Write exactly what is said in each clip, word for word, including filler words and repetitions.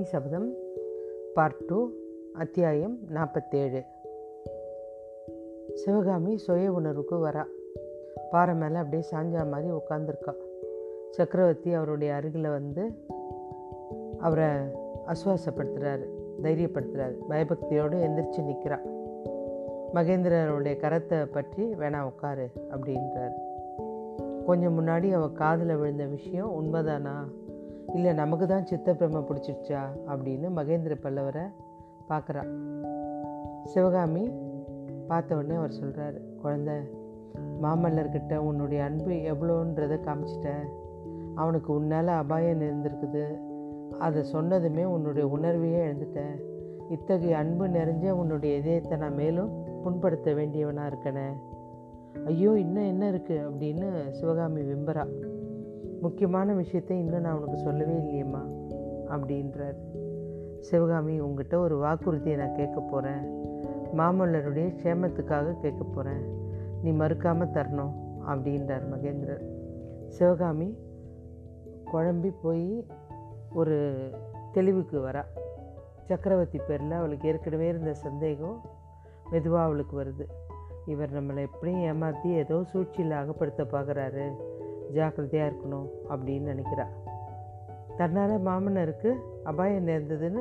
சிவகாமி சபதம் part two அத்தியாயம் நாற்பத்தேழு. சிவகாமி சுய உணர்வுக்கு வரா. பாறை மேலே அப்படியே சாஞ்சா மாதிரி உட்காந்துருக்கா. சக்கரவர்த்தி அவருடைய அருகில் வந்து அவரை அசுவாசப்படுத்துகிறாரு, தைரியப்படுத்துகிறாரு. பயபக்தியோடு எந்திரிச்சு நிற்கிறா. மகேந்திரனுடைய கரத்தை பற்றி வேணா உட்காரு அப்படின்றார். கொஞ்சம் முன்னாடி அவள் காதில் விழுந்த விஷயம் உண்மைதானா, இல்லை நமக்கு தான் சித்தப்பிரமை பிடிச்சிருச்சா அப்படின்னு மகேந்திர பல்லவரை பார்க்குறா. சிவகாமி பார்த்த உடனே அவர் சொல்கிறாரு, குழந்தை மாமல்லர்கிட்ட உன்னுடைய அன்பு எவ்வளோன்றதை காமிச்சிட்டேன். அவனுக்கு உன்னால் அபாயம் இருந்திருக்குது, அதை சொன்னதுமே உன்னுடைய உணர்வையே எழுந்துட்டேன். இத்தகைய அன்பு நிறைஞ்ச உன்னுடைய இதயத்தை நான் மேலும் புண்படுத்த வேண்டியவனாக இருக்கனே. ஐயோ, இன்னும் என்ன இருக்குது அப்படின்னு சிவகாமி விம்பரா. முக்கியமான விஷயத்தை இன்னும் நான் உனக்கு சொல்லவே இல்லையம்மா அப்படின்றார். சிவகாமி, உங்ககிட்ட ஒரு வாக்குறுதியை நான் கேட்க போகிறேன். மாமல்லருடைய க்ஷேமத்துக்காக கேட்க போகிறேன். நீ மறுக்காமல் தரணும் அப்படின்றார் மகேந்திரர். சிவகாமி குழம்பி போய் ஒரு தெளிவுக்கு வரா. சக்கரவர்த்தி பேரில் அவளுக்கு ஏற்கனவே இருந்த சந்தேகம் மெதுவாக அவளுக்கு வருது. இவர் நம்மளை எப்படியும் ஏமாற்றி ஏதோ சூழ்ச்சியில் அகப்படுத்த பார்க்குறாரு, ஜாக்கிரதையாக இருக்கணும் அப்படின்னு நினைக்கிறா. தன்னால் மாமனருக்கு அபாயம் நேர்ந்ததுன்னு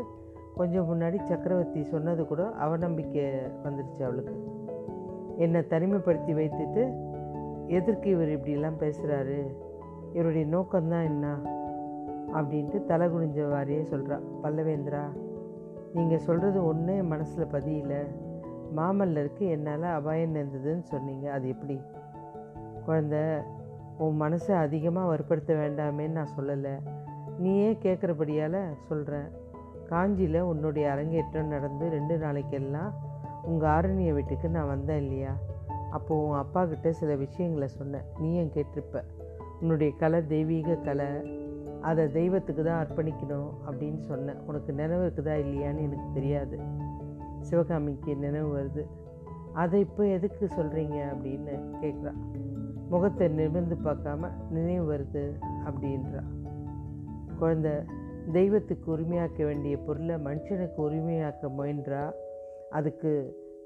கொஞ்சம் முன்னாடி சக்கரவர்த்தி சொன்னது கூட அவநம்பிக்கை வந்துடுச்சு அவளுக்கு. என்னை தனிமைப்படுத்தி வைத்துட்டு எதற்கு இவர் இப்படிலாம் பேசுகிறாரு, இவருடைய நோக்கம்தான் என்ன அப்படின்ட்டு தலை குனிஞ்ச வாரியே சொல்கிறா. பல்லவேந்திரா, நீங்கள் சொல்கிறது ஒன்று என் மனசில் பதியலை. மாமல்லருக்கு என்னால் அபாயம் இருந்ததுன்னு சொன்னீங்க, அது எப்படி? குழந்த, உன் மனசை அதிகமாக வற்படுத்த வேண்டாமேன்னு நான் சொல்லலை, நீயே கேட்குறபடியால் சொல்கிறேன். காஞ்சியில் உன்னுடைய அரங்கேற்றம் நடந்து ரெண்டு நாளைக்கெல்லாம் உங்கள் ஆரண்ய வீட்டுக்கு நான் வந்தேன் இல்லையா? அப்போது உன் அப்பா கிட்ட சில விஷயங்களை சொன்னேன், நீயும் கேட்டிருப்ப. உன்னுடைய கலை தெய்வீக கலை, அதை தெய்வத்துக்கு தான் அர்ப்பணிக்கணும் அப்படின்னு சொன்னேன். உனக்கு நினைவு இருக்குதா இல்லையான்னு எனக்கு தெரியாது. சிவகாமிக்கு நினைவு வருது. அதை இப்போ எதுக்கு சொல்கிறீங்க அப்படின்னு கேட்குறா. முகத்தை நிமிர்ந்து பார்க்காம நினைவு வருது அப்படின்றா. குழந்தை, தெய்வத்துக்கு உரிமையாக்க வேண்டிய பொருளை மனுஷனுக்கு உரிமையாக்க முயன்றா அதுக்கு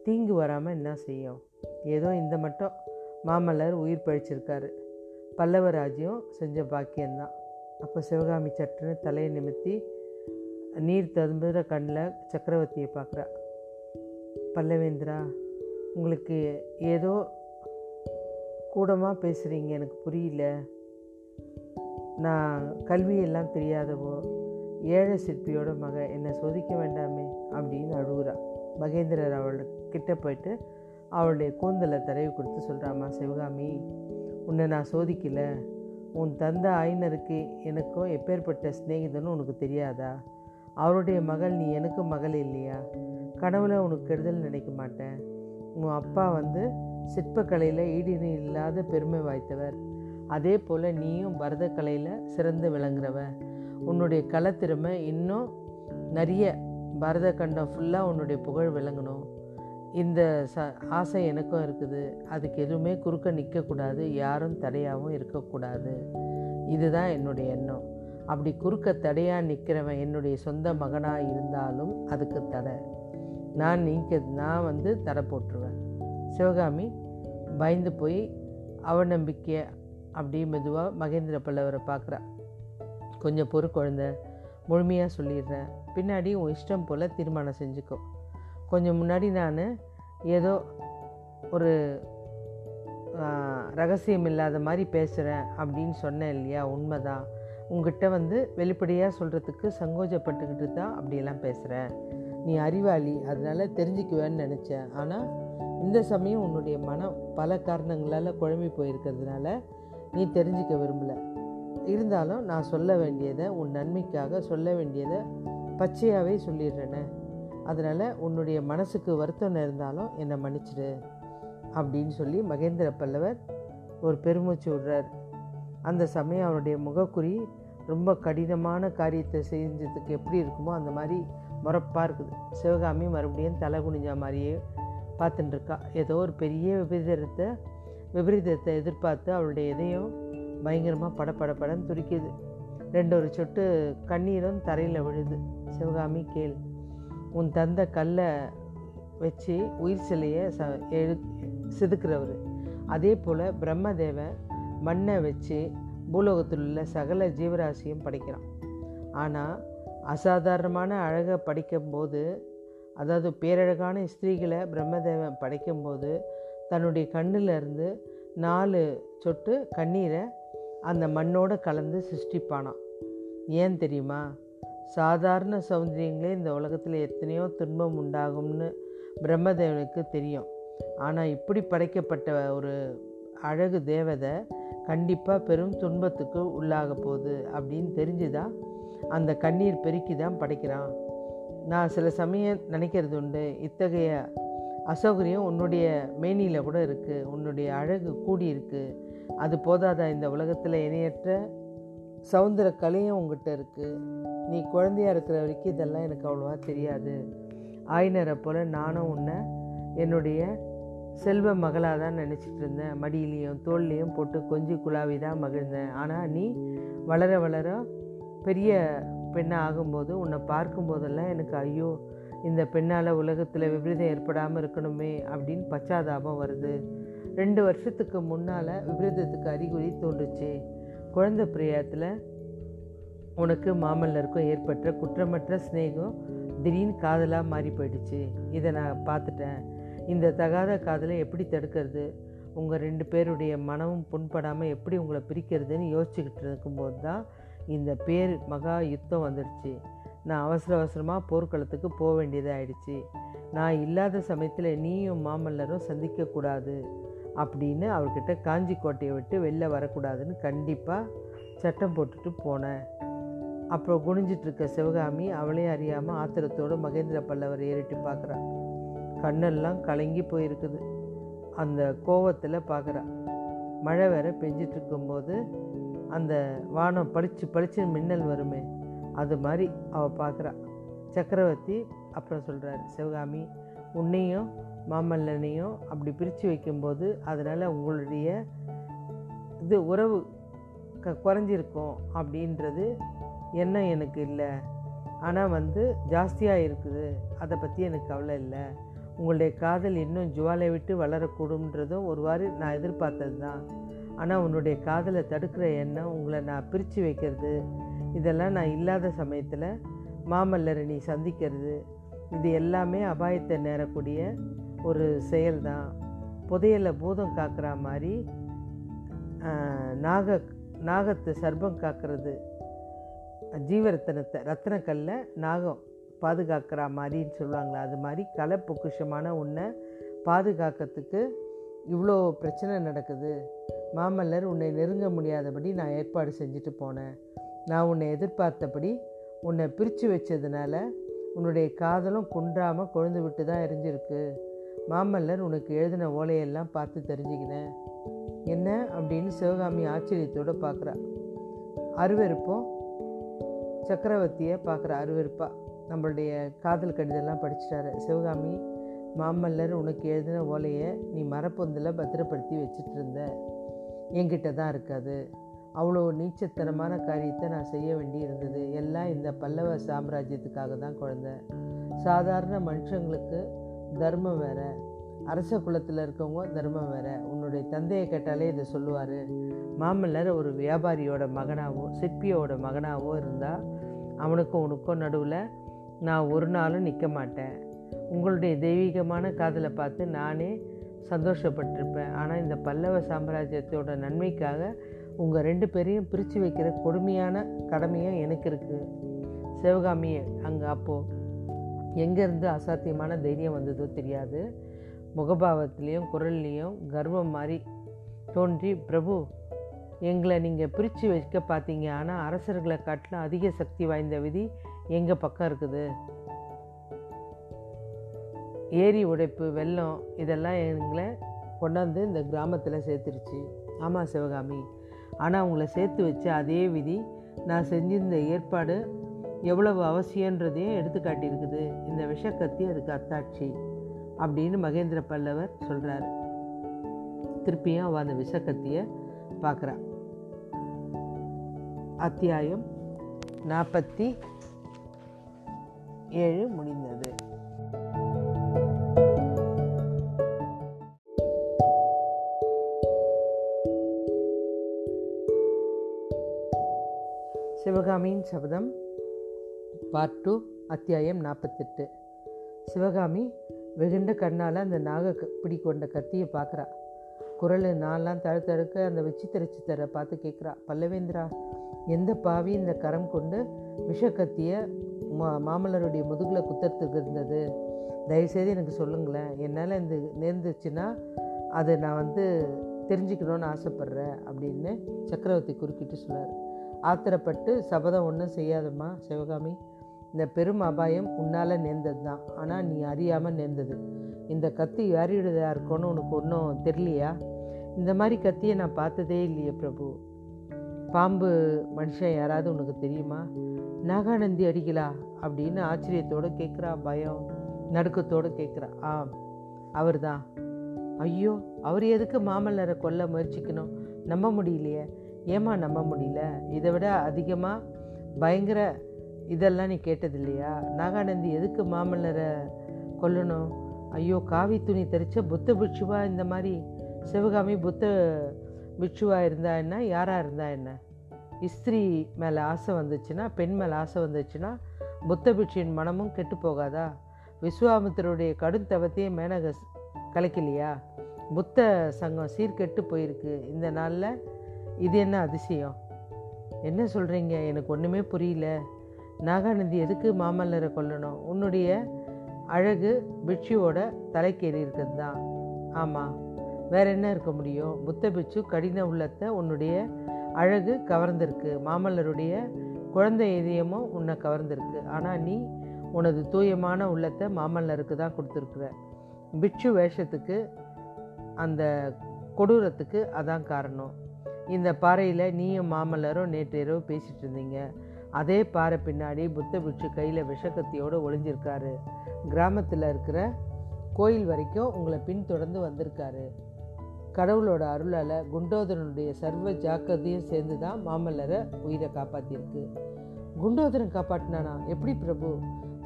தீங்கு வராமல் என்ன செய்யும்? ஏதோ இந்த மட்டும் மாமல்லர் உயிர் பழிச்சிருக்காரு, பல்லவராஜ்யம் செஞ்ச பாக்கியம்தான். அப்போ சிவகாமி சட்டுன்னு தலையை நிமித்தி நீர் ததும்புகிற கண்ணில் சக்கரவர்த்தியை பார்க்குறா. பல்லவேந்திரா, உங்களுக்கு ஏதோ கூடமாக பேசுகிறீங்க, எனக்கு புரியல. நான் கல்வியெல்லாம் தெரியாதவோ, ஏழை சிற்பியோட மக, என்னை சோதிக்க வேண்டாமே அப்படின்னு அழுகுறா. மகேந்திரர் அவளை கிட்டே போயிட்டு அவளுடைய கூந்தலை தடவி கொடுத்து சொல்கிறாம்மா, சிவகாமி, உன்னை நான் சோதிக்கலை. உன் தந்தை ஆயினருக்கு எனக்கும் எப்பேற்பட்ட ஸ்நேகிதன்னு உனக்கு தெரியாதா? அவருடைய மகள் நீ, எனக்கு மகள் இல்லையா? கனவுல உனக்கு கெடுதல் நினைக்க மாட்டேன். உன் அப்பா வந்து சிற்பக்கலையில் ஈடுணி இல்லாத பெருமை வாய்த்தவர். அதே போல் நீயும் பரதக்கலையில் சிறந்து விளங்குறவ. உன்னுடைய கலை திறமை இன்னும் நிறைய பரத கண்டம் ஃபுல்லாக உன்னுடைய புகழ் விளங்கணும். இந்த ச ஆசை எனக்கும் இருக்குது. அதுக்கு எதுவுமே குறுக்க நிற்கக்கூடாது, யாரும் தடையாகவும் இருக்கக்கூடாது. இதுதான் என்னுடைய எண்ணம். அப்படி குறுக்க தடையாக நிற்கிறவன் என்னுடைய சொந்த மகனாக இருந்தாலும் அதுக்கு தடை நான் நீக்க நான் வந்து தடை போட்டுருவேன். சிவகாமி பயந்து போய் அவநம்பிக்கை அப்படி மெதுவாக மகேந்திர பல்லவரை பார்க்குறா. கொஞ்சம் பொறு குழந்த, முழுமையாக சொல்லிடுறேன். பின்னாடி உன் இஷ்டம் போல் தீர்மானம் செஞ்சுக்கோ. கொஞ்சம் முன்னாடி நான் ஏதோ ஒரு ரகசியம் இல்லாத மாதிரி பேசுகிறேன் அப்படின்னு சொன்னேன் இல்லையா? உண்மைதான். உங்ககிட்ட வந்து வெளிப்படையாக சொல்கிறதுக்கு சங்கோஜப்பட்டுக்கிட்டு தான் அப்படியெல்லாம் பேசுகிறேன். நீ அறிவாளி, அதனால் தெரிஞ்சுக்குவேன்னு நினச்சேன். ஆனால் இந்த சமயம் உன்னுடைய மனம் பல காரணங்களால் குழம்பி போயிருக்கிறதுனால நீ தெரிஞ்சிக்க விரும்பலை. இருந்தாலும் நான் சொல்ல வேண்டியதை, உன் நன்மைக்காக சொல்ல வேண்டியதை பச்சையாகவே சொல்லிடுறேனே. அதனால் உன்னுடைய மனசுக்கு வருத்தம் இருந்தாலும் என்னை மன்னிச்சிடு அப்படின்னு சொல்லி மகேந்திர பல்லவர் ஒரு பெருமூச்சு விடுறார். அந்த சமயம் அவருடைய முகக்குறி ரொம்ப கடினமான காரியத்தை செஞ்சதுக்கு எப்படி இருக்குமோ அந்த மாதிரி முறப்பாக இருக்குது. சிவகாமி மறுபடியும் தலை குனிஞ்ச மாதிரியே பார்த்துட்டுருக்கா. ஏதோ ஒரு பெரிய விபரீதத்தை விபரீதத்தை எதிர்பார்த்து அவளுடைய இதயம் பயங்கரமாக படப்படப்படன்னு துடிக்குது. ரெண்டு ஒரு சொட்டு கண்ணீரும் தரையில் விழுது. சிவகாமி கேள், உன் தந்தை கல்லை வச்சு உயிர் சிலையை ச எழு செதுக்கிறவர். அதே போல் பிரம்மதேவன் மண்ணை வச்சு பூலோகத்தில் உள்ள சகல ஜீவராசியும் படைக்கிறான். ஆனால் அசாதாரணமான அழகை படைக்கும்போது, அதாவது பேரழகான ஸ்திரீகளை பிரம்மதேவன் படைக்கும்போது தன்னுடைய கண்ணிலிருந்து நாலு சொட்டு கண்ணீரை அந்த மண்ணோடு கலந்து சிருஷ்டிப்பானான். ஏன் தெரியுமா? சாதாரண சௌந்தரியங்களே இந்த உலகத்தில் எத்தனையோ துன்பம் உண்டாகும்னு பிரம்மதேவனுக்கு தெரியும். ஆனால் இப்படி படைக்கப்பட்ட ஒரு அழகு தேவதை கண்டிப்பாக பெரும் துன்பத்துக்கு உள்ளாக போகுது அப்படின்னு தெரிஞ்சுதான் அந்த கண்ணீர் பெருக்கி தான் படைக்கிறான். நான் சில சமயம் நினைக்கிறது உண்டு, இத்தகைய அசௌகரியம் உன்னுடைய மேனியில் கூட இருக்குது, உன்னுடைய அழகு கூடியிருக்கு, அது போதாதா, இந்த உலகத்தில் இணையற்ற சௌந்தர கலையும் உங்கள்கிட்ட இருக்குது, நீ குழந்தையாக இருக்கிற வரைக்கும் இதெல்லாம் எனக்கு அவ்வளோவா தெரியாது, ஆயினரை போல் நானும் உன்னை என்னுடைய செல்வ மகளாக தான் நினச்சிட்டு இருந்தேன், மடியிலையும் தோல்லையும் போட்டு கொஞ்சி குழாவி தான் மகிழ்ந்தேன். ஆனால் நீ வளர வளர பெரிய பெண்ணாக ஆகும்போது உன்னை பார்க்கும்போதெல்லாம் எனக்கு ஐயோ இந்த பெண்ணால் உலகத்தில் விபரீதம் ஏற்படாமல் இருக்கணுமே அப்படின்னு பச்சாதாபம் வருது. ரெண்டு வருஷத்துக்கு முன்னால் விபரீதத்துக்கு அறிகுறி தோன்றுச்சு. குழந்தை பிரியத்தில் உனக்கு மாமல்லருக்கும் ஏற்பட்ட குற்றமற்ற ஸ்நேகம் திடீர்னு காதலாக மாறி போயிடுச்சு. இதை நான் பார்த்துட்டேன். இந்த தகாத காதலை எப்படி தடுக்கிறது, உங்கள் ரெண்டு பேருடைய மனமும் புண்படாமல் எப்படி உங்களை பிரிக்கிறதுன்னு யோசிச்சுக்கிட்டு இருக்கும்போது தான் இந்த பேர் மகா யுத்தம் வந்துடுச்சு. நான் அவசர அவசரமாக போர்க்களத்துக்கு போக வேண்டியதாகிடுச்சு. நான் இல்லாத சமயத்தில் நீயும் மாமல்லரும் சந்திக்கக்கூடாது அப்படின்னு அவர்கிட்ட காஞ்சி கோட்டையை விட்டு வெளில வரக்கூடாதுன்னு கண்டிப்பாக சட்டம் போட்டுட்டு போனேன். அப்புறம் குனிஞ்சிட்ருக்க சிவகாமி அவளே அறியாமல் ஆத்திரத்தோடு மகேந்திர பல்லவர் ஏறிட்டு பார்க்குறா. கண்ணெல்லாம் கலங்கி போயிருக்குது, அந்த கோவத்தில் பார்க்குறா. மழை வேற பெஞ்சிட்ருக்கும்போது அந்த வானம் பளிச்சு பளிச்சு மின்னல் வருமே, அது மாதிரி அவள் பார்க்குறா. சக்கரவர்த்தி அப்புறம் சொல்கிறார், சிவகாமி உன்னையும் மாமல்லனையும் அப்படி பிரித்து வைக்கும்போது அதனால் உங்களுடைய இது உறவு க குறைஞ்சிருக்கும் அப்படின்றது எண்ணம் எனக்கு இல்லை, ஆனால் வந்து ஜாஸ்தியாக இருக்குது, அதை பற்றி எனக்கு கவலை இல்லை. உங்களுடைய காதல் இன்னும் ஜுவாலை விட்டு வளரக்கூடும்ன்றதும் ஒரு வாரி நான் எதிர்பார்த்தது தான். ஆனால் உன்னுடைய காதலை தடுக்கிற எண்ணம், உங்களை நான் பிரித்து வைக்கிறது, இதெல்லாம் நான் இல்லாத சமயத்தில் மாமல்லரை நீ சந்திக்கிறது, இது எல்லாமே அபாயத்தை நேரக்கூடிய ஒரு செயல் தான். புதையலை பூதம் காக்கிற மாதிரி நாக நாகத்தை சர்பம் காக்கிறது, ஜீவரத்தனத்தை ரத்தனக்கல்லை நாகம் பாதுகாக்கிற மாதிரின்னு சொல்லுவாங்களா, அது மாதிரி கலை பொக்கிஷமான உன்னை பாதுகாக்கிறதுக்கு இவ்வளோ பிரச்சனை நடக்குது. மாமல்லர் உன்னை நெருங்க முடியாதபடி நான் ஏற்பாடு செஞ்சுட்டு போனேன். நான் உன்னை எதிர்பார்த்தபடி உன்னை பிரித்து வச்சதுனால உன்னுடைய காதலும் குன்றாமல் கொழுந்து விட்டு தான் எரிஞ்சிருக்கு. மாமல்லர் உனக்கு எழுதின ஓலையெல்லாம் பார்த்து தெரிஞ்சுக்கினேன். என்ன அப்படின்னு சிவகாமி ஆச்சரியத்தோடு பார்க்குறா. அருவெருப்பும் சக்கரவர்த்தியை பார்க்குற அருவெருப்பா. நம்மளுடைய காதல் கடிதெல்லாம் படிச்சிட்டாரு. சிவகாமி, மாமல்லர் உனக்கு எழுதின ஓலையை நீ மரப்பொந்தில் பத்திரப்படுத்தி வச்சுட்டு இருந்த, என்கிட்ட தான் இருக்காது. அவ்வளோ நீச்சத்தனமான காரியத்தை நான் செய்ய வேண்டி இருந்தது. எல்லாம் இந்த பல்லவ சாம்ராஜ்யத்துக்காக தான் குழந்தை. சாதாரண மனுஷங்களுக்கு தர்மம் வேறு, அரச குலத்தில் இருக்கவங்க தர்மம் வேறு. உன்னுடைய தந்தையை கேட்டாலே இதை சொல்லுவார். மாமல்லர் ஒரு வியாபாரியோட மகனாவோ சிற்பியோட மகனாவோ இருந்தால் அவனுக்கும் உனக்கும் நடுவில் நான் ஒரு நாளும் நிற்க மாட்டேன். உங்களுடைய தெய்வீகமான காதலை பார்த்து நானே சந்தோஷப்பட்டிருப்பேன். ஆனால் இந்த பல்லவ சாம்ராஜ்யத்தோட நன்மைக்காக உங்கள் ரெண்டு பேரையும் பிரித்து வைக்கிற கொடுமையான கடமையும் எனக்கு இருக்குது. சிவகாமியை அங்கே அப்போது எங்கேருந்து அசாத்தியமான தைரியம் வந்ததோ தெரியாது, முகபாவத்துலேயும் குரல்லையும் கர்வம் மாதிரி தோன்றி, பிரபு எங்களை நீங்கள் பிரித்து வைக்க பார்த்தீங்க, ஆனால் அரசர்களை காட்டிலும் அதிக சக்தி வாய்ந்த விதி எங்கள் பக்கம் இருக்குது. ஏரி உடைப்பு, வெள்ளம் இதெல்லாம் எங்களை கொண்டாந்து இந்த கிராமத்தில் சேர்த்துருச்சு. ஆமாம் சிவகாமி, ஆனால் உங்களை சேர்த்து வச்ச அதே விதி நான் செஞ்சிருந்த ஏற்பாடு எவ்வளவு அவசியன்றதையும் எடுத்துக்காட்டியிருக்குது. இந்த விஷக்கத்தி அதுக்கு அத்தாட்சி அப்படின்னு மகேந்திர பல்லவர் சொல்கிறார். திருப்பியும் அவள் அந்த விஷக்கத்தியை பார்க்குறா. அத்தியாயம் நாற்பத்தி ஏழு முடிந்தது. சிவகாமியின் சபதம் பார்ட் டூ, அத்தியாயம் நாற்பத்தெட்டு. சிவகாமி வெகுண்ட கண்ணால் அந்த நாக பிடி கொண்ட கத்தியை பார்க்குறா. குரல் நாளெலாம் தழுத்தழுக்க அந்த விசித்திர சித்தரை பார்த்து கேட்குறா, பல்லவேந்திரா, எந்த பாவி இந்த கரம் கொண்டு விஷ கத்தியை மா மாமல்லருடைய முதுகில் குத்தறத்துக்கு இருந்தது? தயவுசெய்து எனக்கு சொல்லுங்களேன், என்னால் இந்த நேர்ந்துச்சுன்னா அதை நான் வந்து தெரிஞ்சுக்கணும்னு ஆசைப்பட்றேன் அப்படின்னு சக்கரவர்த்தி குறுக்கிட்டு சொன்னார். ஆத்திரப்பட்டு, சபதம் ஒன்றும் செய்யாதம்மா சிவகாமி, இந்த பெரும் அபாயம் உன்னால் நேர்ந்தது தான், ஆனால் நீ அறியாமல் நேர்ந்தது. இந்த கத்தி யாரிடதா இருக்கோன்னு உனக்கு ஒன்றும் தெரியலையா? இந்த மாதிரி கத்தியை நான் பார்த்ததே இல்லையே பிரபு. பாம்பு மனுஷன் யாராவது உனக்கு தெரியுமா? நாகானந்தி அடிக்கலா அப்படின்னு ஆச்சரியத்தோடு கேட்குறா, பயம் நடுக்கத்தோடு கேட்குறா. ஆம், அவர் தான். ஐயோ, அவர் எதுக்கு மாமல்லரை கொல்ல முயற்சிக்கணும்? நம்ப முடியலையே. ஏமா நம்ப முடியல? இதை விட அதிகமாக பயங்கர இதெல்லாம் நீ கேட்டது இல்லையா? நாகானந்தி எதுக்கு மாமல்லரை கொல்லணும்? ஐயோ, காவி துணி தெரிச்ச புத்த பிட்சுவா இந்த மாதிரி. சிவகாமி புத்த பிட்சுவா இருந்தா என்ன, யாராக இருந்தா என்ன? இஸ்திரி மேலே ஆசை வந்துச்சுன்னா, பெண் மேலே ஆசை வந்துச்சுன்னா புத்த பிட்சியின் மனமும் கெட்டு போகாதா? விஸ்வாமித்திரருடைய கடும் தவத்தையே மேனக கலைக்கலையா? புத்த சங்கம் சீர்கெட்டு போயிருக்கு இந்த நாளில். இது என்ன அதிசயம்? என்ன சொல்கிறீங்க? எனக்கு ஒன்றுமே புரியல. நாகானந்தி எதுக்கு மாமல்லரை கொல்லணும்? உன்னுடைய அழகு பிட்சுவோட தலைக்கேறி இருக்கிறது தான். ஆமாம், வேற என்ன இருக்க முடியும்? புத்த பிட்சு கடின உள்ளத்தை உன்னுடைய அழகு கவர்ந்திருக்கு, மாமல்லருடைய குழந்தை இதயமும் உன்னை கவர்ந்திருக்கு. ஆனால் நீ உனது தூயமான உள்ளத்தை மாமல்லருக்கு தான் கொடுத்துருக்குற. பிட்சு வேஷத்துக்கு, அந்த கொடூரத்துக்கு அதான் காரணம். இந்த பாறையில் நீயும் மாமல்லரும் நேற்று இரவு பேசிகிட்டு இருந்தீங்க. அதே பாறை பின்னாடி புத்த பிட்சு கையில் விஷக்கத்தியோடு ஒளிஞ்சிருக்காரு. கிராமத்தில் இருக்கிற கோயில் வரைக்கும் உங்களை பின்தொடர்ந்து வந்திருக்காரு. கடவுளோட அருளால் குண்டோதரனுடைய சர்வ ஜாக்கிரதையும் சேர்ந்து தான் மாமல்லரை உயிரை காப்பாற்றியிருக்கு. குண்டோதரன் காப்பாற்றினானா? எப்படி பிரபு?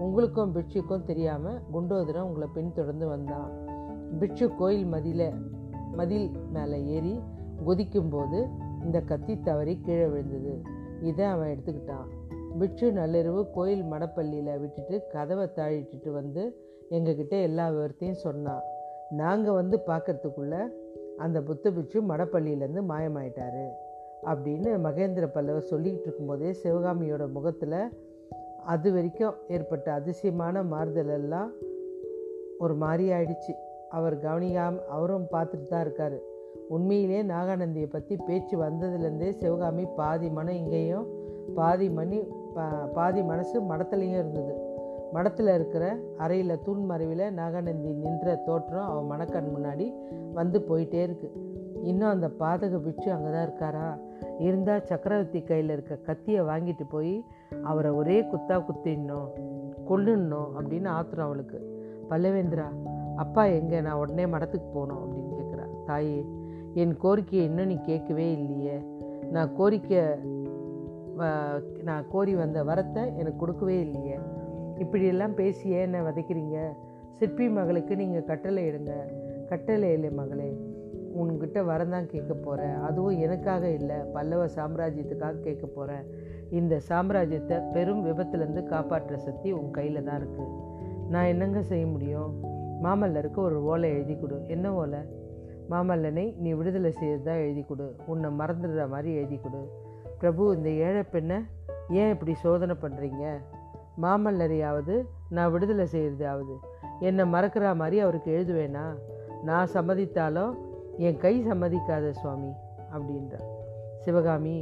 உங்களுக்கும் பிட்சுக்கும் தெரியாமல் குண்டோதரன் உங்களை பின்தொடர்ந்து வந்தான். பிட்சு கோயில் மதியில் மதில் மேலே ஏறி குதிக்கும்போது இந்த கத்தி தவறி கீழே விழுந்தது. இதை அவன் எடுத்துக்கிட்டான். பிட்சு நள்ளிரவு கோயில் மடப்பள்ளியில் விட்டுட்டு கதவை தாழிட்டுட்டு வந்து எங்ககிட்ட எல்லா விவரத்தையும் சொன்னான். நாங்கள் வந்து பார்க்கறதுக்குள்ளே அந்த புத்த பிட்சு மடப்பள்ளியிலேருந்து மாயமாயிட்டாரு அப்படின்னு மகேந்திர பல்லவர் சொல்லிக்கிட்டு இருக்கும்போதே சிவகாமியோட முகத்தில் அது வரைக்கும் ஏற்பட்ட அதிசயமான மாறுதலெல்லாம் ஒரு மாதிரி ஆயிடுச்சு. அவர் கவனிக்காம அவரும் பார்த்துட்டு தான் இருக்கார். உண்மையிலே நாகானந்தியை பற்றி பேச்சு வந்ததுலேருந்தே சிவகாமி பாதி மனம் இங்கேயும் பாதி மணி பா பாதி மனசு மடத்துலேயும் இருந்தது. மடத்தில் இருக்கிற அறையில் தூண் மறைவில் நாகானந்தி நின்ற தோற்றம் அவன் மனக்கண் முன்னாடி வந்து போயிட்டே இருக்கு. இன்னும் அந்த பாதக பிட்சு அங்கே தான் இருக்காரா? இருந்தால் சக்கரவர்த்தி கையில் இருக்க கத்தியை வாங்கிட்டு போய் அவரை ஒரே குத்தா குத்திடணும், கொல்லுணும் அப்படின்னு ஆத்திரம் அவளுக்கு. பல்லவேந்திரா, அப்பா எங்கே? நான் உடனே மடத்துக்கு போகணும் அப்படின்னு கேட்குறா. தாயே, என் கோரிக்கையை இன்னும் நீ கேட்கவே இல்லையே. நான் கோரிக்கை நான் கோரி வந்த வரத்தை எனக்கு கொடுக்கவே இல்லையே. இப்படியெல்லாம் பேசியே என்னை வதைக்கிறீங்க. சிற்பி மகளுக்கு நீங்கள் கட்டளை இடுங்க. கட்டளை இல்லை மகளே, உன்கிட்ட வரந்தான் கேட்க போகிறேன். அதுவும் எனக்காக இல்லை, பல்லவ சாம்ராஜ்யத்துக்காக கேட்க போகிறேன். இந்த சாம்ராஜ்யத்தை பெரும் விபத்துலேருந்து காப்பாற்றுற சக்தி உன் கையில் தான் இருக்குது. நான் என்னங்க செய்ய முடியும்? மாமல்லருக்கு ஒரு ஓலை எழுதி கொடு. என்ன ஓலை? மாமல்லனை நீ விடுதலை செய்து தான் எழுதி கொடு, உன்னை மறந்துடுற மாதிரி எழுதி கொடு. பிரபு, இந்த ஏழை பெண்ணை ஏன் இப்படி சோதனை பண்ணுறீங்க? மாமல்லரையாவது நான் விடுதலை செய்கிறதாவது என்னை மறக்கிற மாதிரி அவருக்கு எழுதுவேனா? நான் சம்மதித்தாலும் என் கை சம்மதிக்காத சுவாமி அப்படின்றா. சிவகாமி,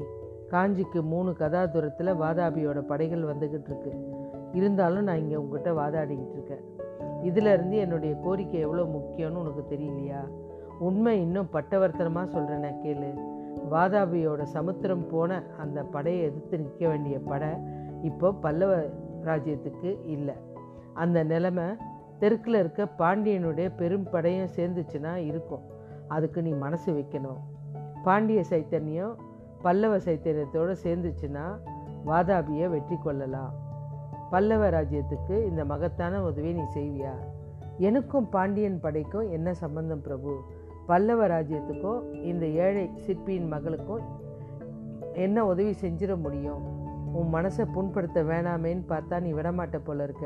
காஞ்சிக்கு மூணு கதா தூரத்தில் வாதாபியோட படைகள் வந்துக்கிட்டு இருக்கு. இருந்தாலும் நான் இங்கே உங்ககிட்ட வாதாடிக்கிட்டு இருக்கேன். இதிலேருந்து என்னுடைய கோரிக்கை எவ்வளோ முக்கியம்னு உனக்கு தெரியலையா? உண்மை இன்னும் பட்டவர்த்தனமாக சொல்கிறேன்னா கேளு. வாதாபியோட சமுத்திரம் போன அந்த படையை எதிர்த்து நிற்க வேண்டிய படை இப்போ பல்லவ ராஜ்யத்துக்கு இல்லை. அந்த நிலைமை தெற்கில் இருக்க பாண்டியனுடைய பெரும் படையும் சேர்ந்துச்சுன்னா இருக்கும். அதுக்கு நீ மனசு வைக்கணும். பாண்டிய சைத்தன்யம் பல்லவ சைத்தன்யத்தோடு சேர்ந்துச்சுன்னா வாதாபியை வெற்றி கொள்ளலாம். பல்லவ ராஜ்யத்துக்கு இந்த மகத்தான உதவி நீ செய்வியா? எனக்கும் பாண்டியன் படைக்கும் என்ன சம்பந்தம் பிரபு? பல்லவ ராஜ்யத்துக்கும் இந்த ஏழை சிற்பியின் மகளுக்கும் என்ன உதவி செஞ்சிட முடியும்? உன் மனசை புண்படுத்த வேணாமேன்னு பார்த்தா நீ விடமாட்ட போல இருக்க.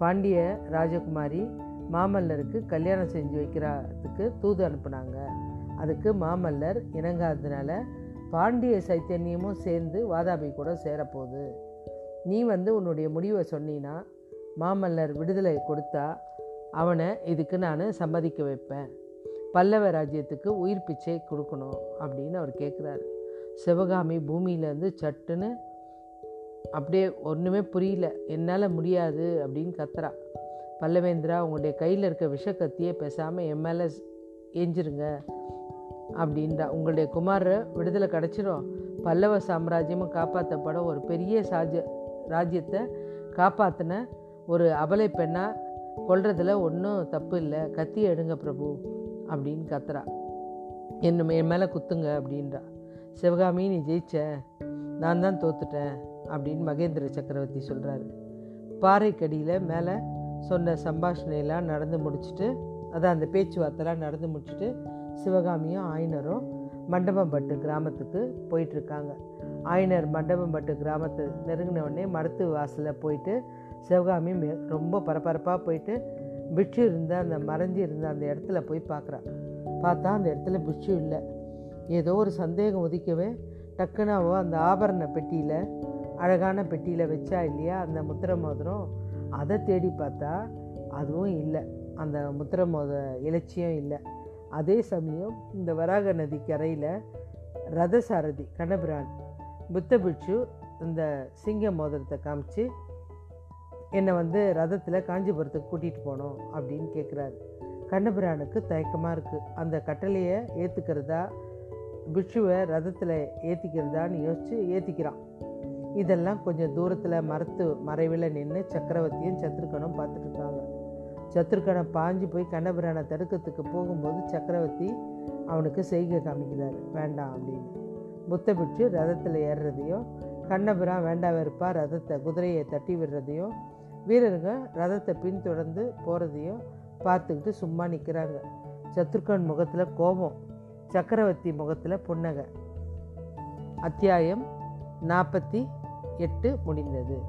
பாண்டிய ராஜகுமாரி மாமல்லருக்கு கல்யாணம் செஞ்சு வைக்கிறதுக்கு தூது அனுப்புனாங்க. அதுக்கு மாமல்லர் இணங்காததுனால பாண்டிய சைத்தன்யமும் சேர்ந்து வாதாபி கூட சேரப்போகுது. நீ வந்து உன்னுடைய முடிவை சொன்னீன்னா மாமல்லர் விடுதலை கொடுத்தா அவனை இதுக்கு நான் சம்மதிக்க வைப்பேன். பல்லவ ராஜ்யத்துக்கு உயிர் பிச்சை கொடுக்கணும் அப்படின்னு அவர் கேட்குறாரு. சிவகாமி பூமியிலேருந்து சட்டுன்னு அப்படியே ஒன்றுமே புரியல, என்னால் முடியாது அப்படின்னு கத்துறா. பல்லவேந்திரா, உங்களுடைய கையில் இருக்க விஷக்கத்தியே பேசாமல் என் மேலே எஞ்சிருங்க அப்படின்றா. உங்களுடைய குமார விடுதலை கிடச்சிரும், பல்லவ சாம்ராஜ்யமும் காப்பாற்றப்பட ஒரு பெரிய சாஜ ராஜ்யத்தை காப்பாற்றின ஒரு அபலை பெண்ணாக கொல்றதுல ஒன்றும் தப்பு இல்லை, கத்தி எடுங்க பிரபு அப்படின்னு கத்துறா. என்ன என் மேலே குத்துங்க அப்படின்றா. சிவகாமி, நீ ஜெயிச்ச, நான் தான் தோத்துட்டேன் அப்படின்னு மகேந்திர சக்கரவர்த்தி சொல்கிறாரு. பாறைக்கடியில் மேலே சொன்ன சம்பாஷணையெல்லாம் நடந்து முடிச்சுட்டு, அதான் அந்த பேச்சுவார்த்தைலாம் நடந்து முடிச்சுட்டு சிவகாமியும் ஆயனரும் மண்டபம்பட்டு கிராமத்துக்கு போயிட்டுருக்காங்க. ஆயனர் மண்டபம்பட்டு கிராமத்தை நெருங்கினவுடனே மடத்து வாசலில் போயிட்டு சிவகாமி மே ரொம்ப பரபரப்பாக போயிட்டு பிட்சு இருந்த அந்த மறைஞ்சி இருந்த அந்த இடத்துல போய் பார்க்குறா. பார்த்தா அந்த இடத்துல பிட்சு இல்லை. ஏதோ ஒரு சந்தேகம் உதிக்கவே டக்குனாவோ அந்த ஆபரண பெட்டியில், அழகான பெட்டியில் வச்சா இல்லையா அந்த முத்திரை மோதிரம், அதை தேடி பார்த்தா அதுவும் இல்லை. அந்த முத்திரை மோத இலட்சியம் இல்லை. அதே சமயம் இந்த வராக நதி கரையில் ரத சாரதி கணபிரான் புத்த பிட்சு இந்த சிங்க மோதிரத்தை காமிச்சு என்னை வந்து ரதத்தில் காஞ்சிபுரத்துக்கு கூட்டிகிட்டு போனோம் அப்படின்னு கேட்குறாரு. கண்ணபிரானுக்கு தயக்கமாக இருக்குது. அந்த கட்டளையை ஏற்றுக்கிறதா பிட்சுவை ரதத்தில் ஏற்றிக்கிறதான்னு யோசித்து ஏற்றிக்கிறான். இதெல்லாம் கொஞ்சம் தூரத்தில் மரத்து மறைவில் நின்று சக்கரவர்த்தியும் சத்ருக்கனும் பார்த்துட்ருக்காங்க. சத்ருக்கனை பாஞ்சு போய் கண்ணபிரானை தடுக்கிறதுக்கு போகும்போது சக்கரவர்த்தி அவனுக்கு செய்கை காமிக்கிறாரு, வேண்டாம் அப்படின்னு. புத்த பிட்சு ரதத்தில் ஏறுறதையும் கண்ணபிரான் வேண்டா வெறுப்பா ரதத்தை குதிரையை தட்டி விடுறதையும் வீரர்கள் ரதத்தை பின்தொடர்ந்து போகிறதையும் பார்த்துக்கிட்டு சும்மா நிற்கிறாங்க. சத்ருக்கன் முகத்தில் கோபம், சக்கரவர்த்தி முகத்தில் புன்னகை. அத்தியாயம் நாற்பத்தி எட்டு முடிந்தது.